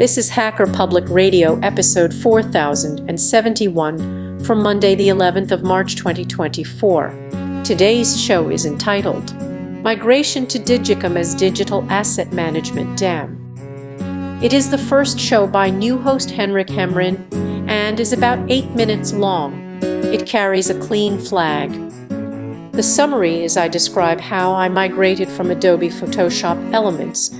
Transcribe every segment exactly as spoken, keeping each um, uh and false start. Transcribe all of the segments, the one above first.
This is Hacker Public Radio, episode four thousand seventy-one, from Monday the eleventh of March twenty twenty-four. Today's show is entitled, Migration to DigiKam as Digital Asset Management D A M. It is the first show by new host Henrik Hemrin and is about eight minutes long. It carries a clean flag. The summary is I describe how I migrated from Adobe Photoshop Elements .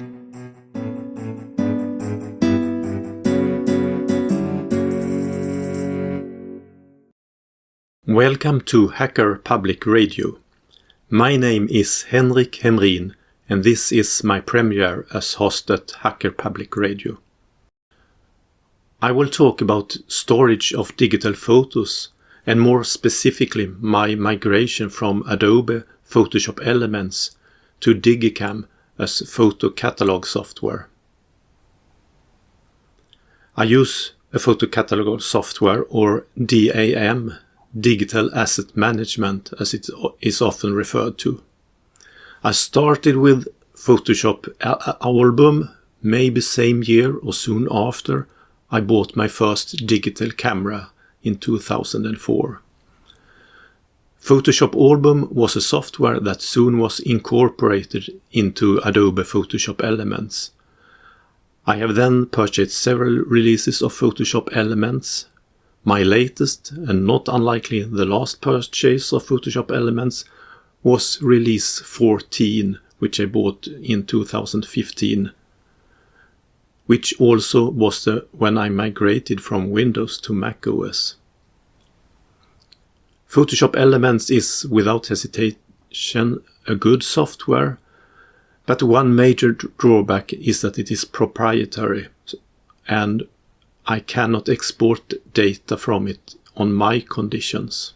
Welcome to Hacker Public Radio. My name is Henrik Hemrin, and this is my premiere as host at Hacker Public Radio. I will talk about storage of digital photos, and more specifically my migration from Adobe Photoshop Elements to DigiKam as photo catalog software. I use a photo catalog software, or D A M, Digital Asset Management, as it is often referred to. I started with Photoshop Album, maybe same year or soon after I bought my first digital camera in two thousand four. Photoshop Album was a software that soon was incorporated into Adobe Photoshop Elements. I have then purchased several releases of Photoshop Elements. My latest, and not unlikely the last purchase of Photoshop Elements, was release fourteen, which I bought in two thousand fifteen, which also was the when I migrated from Windows to macOS. Photoshop Elements is, without hesitation, a good software, but one major drawback is that it is proprietary, and I cannot export data from it on my conditions.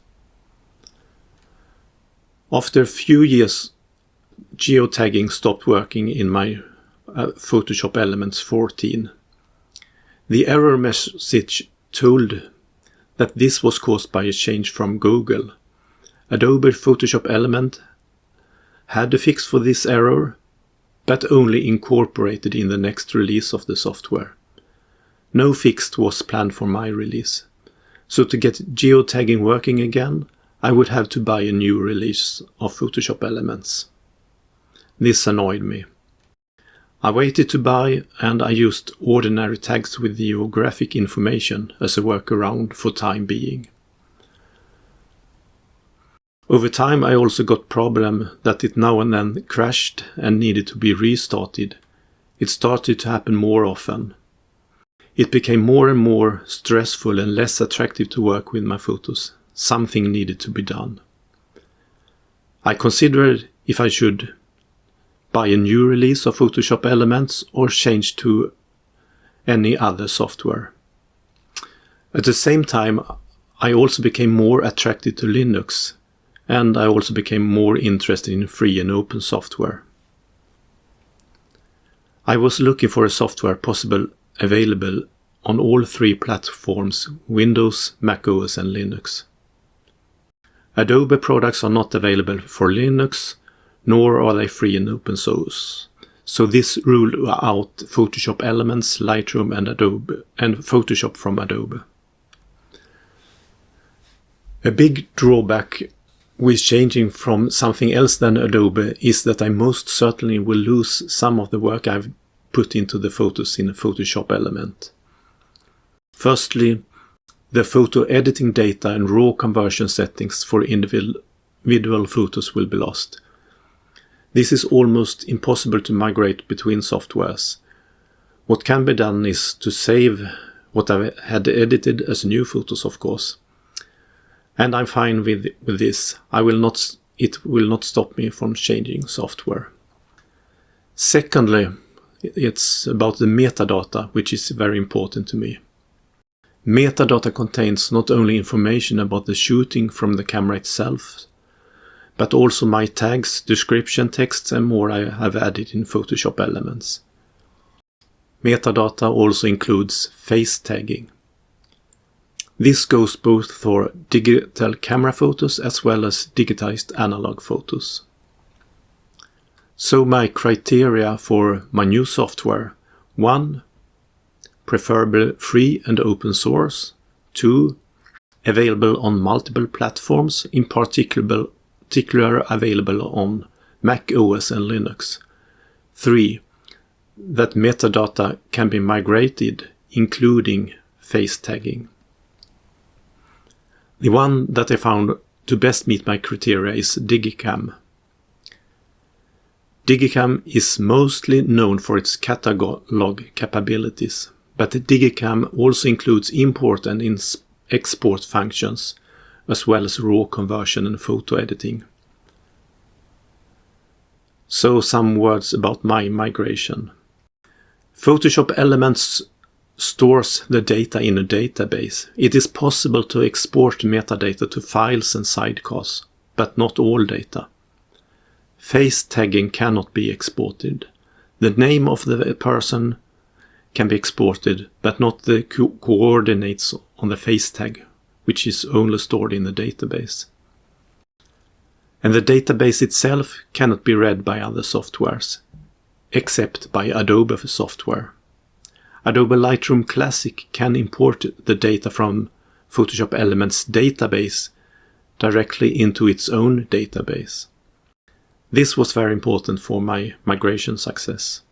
After a few years, geotagging stopped working in my uh, Photoshop Elements fourteen. The error message told that this was caused by a change from Google. Adobe Photoshop Elements had a fix for this error, but only incorporated in the next release of the software. No fix was planned for my release. So to get geotagging working again, I would have to buy a new release of Photoshop Elements. This annoyed me. I waited to buy, and I used ordinary tags with geographic information as a workaround for time being. Over time, I also got problem that it now and then crashed and needed to be restarted. It started to happen more often. It became more and more stressful and less attractive to work with my photos. Something needed to be done. I considered if I should buy a new release of Photoshop Elements or change to any other software. At the same time, I also became more attracted to Linux, and I also became more interested in free and open software. I was looking for a software possible available on all three platforms, Windows, macOS and Linux. Adobe products are not available for Linux, nor are they free and open source. So this ruled out Photoshop Elements, Lightroom and Adobe and Photoshop from Adobe. A big drawback with changing from something else than Adobe is that I most certainly will lose some of the work I've put into the photos in a Photoshop element. Firstly, the photo editing data and raw conversion settings for individual photos will be lost. This is almost impossible to migrate between softwares. What can be done is to save what I had edited as new photos, of course. And I'm fine with, with this. I will not, it will not stop me from changing software. Secondly, it's about the metadata, which is very important to me. Metadata contains not only information about the shooting from the camera itself, but also my tags, description texts and more I have added in Photoshop Elements. Metadata also includes face tagging. This goes both for digital camera photos as well as digitized analog photos. So my criteria for my new software: one, preferably free and open source. Two, available on multiple platforms, in particular, particular available on macOS and Linux. Three, that metadata can be migrated, including face tagging. The one that I found to best meet my criteria is digiKam. digiKam is mostly known for its catalog capabilities, but digiKam also includes import and export functions, as well as raw conversion and photo editing. So some words about my migration. Photoshop Elements stores the data in a database. It is possible to export metadata to files and sidecars, but not all data. Face tagging cannot be exported. The name of the person can be exported, but not the co coordinates on the face tag, which is only stored in the database. And the database itself cannot be read by other softwares, except by Adobe software. Adobe Lightroom Classic can import the data from Photoshop Elements database directly into its own database. This was very important for my migration success.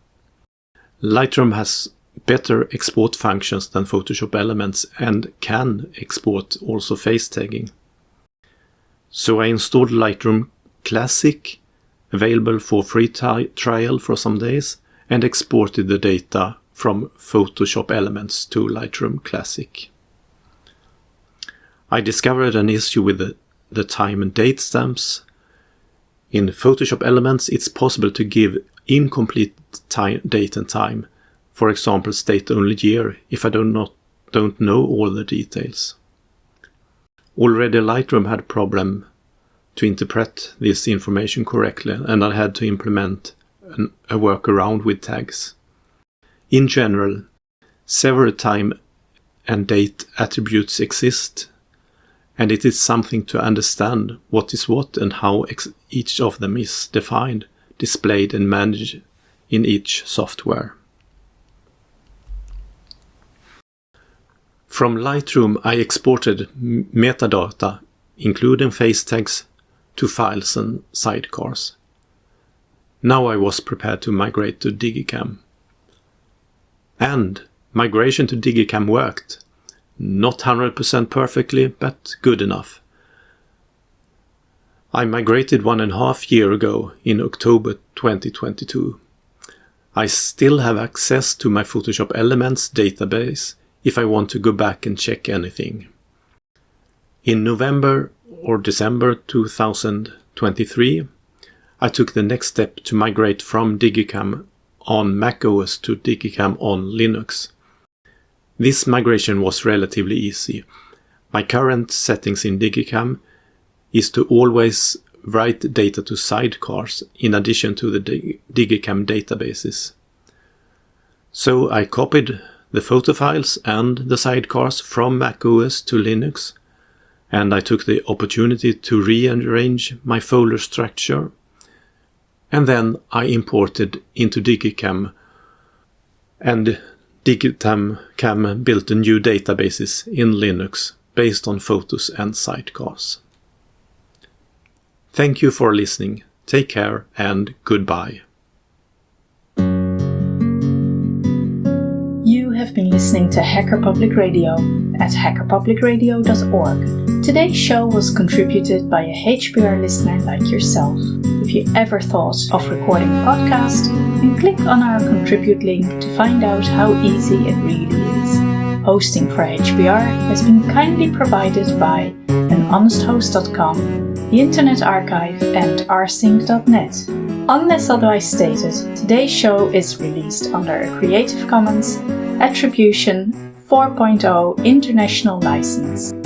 Lightroom has better export functions than Photoshop Elements and can export also face tagging. So I installed Lightroom Classic, available for free trial for some days, and exported the data from Photoshop Elements to Lightroom Classic. I discovered an issue with the, the time and date stamps. In Photoshop Elements, it's possible to give incomplete time, date and time, for example, state only year, if I do not, don't know all the details. Already Lightroom had a problem to interpret this information correctly, and I had to implement an, a workaround with tags. In general, several time and date attributes exist, and it is something to understand what is what and how ex each of them is defined, displayed and managed in each software. From Lightroom, I exported metadata, including face tags, to files and sidecars. Now I was prepared to migrate to digiKam. And migration to digiKam worked. Not one hundred percent perfectly, but good enough. I migrated one and a half year ago in October twenty twenty-two. I still have access to my Photoshop Elements database if I want to go back and check anything. In November or December two thousand twenty-three, I took the next step to migrate from digiKam on macOS to digiKam on Linux. This migration was relatively easy. My current settings in digiKam is to always write data to sidecars in addition to the digiKam databases. So I copied the photo files and the sidecars from macOS to Linux, and I took the opportunity to rearrange my folder structure. And then I imported into digiKam, and digiKam built a new databases in Linux based on photos and sidecars. Thank you for listening. Take care and goodbye. You have been listening to Hacker Public Radio at hacker public radio dot org. Today's show was contributed by a H P R listener like yourself. If you ever thought of recording a podcast, then click on our contribute link to find out how easy it really is. Hosting for H P R has been kindly provided by an honest host dot com, the Internet Archive and r sync dot net. Unless otherwise stated, today's show is released under a Creative Commons Attribution four point oh International License.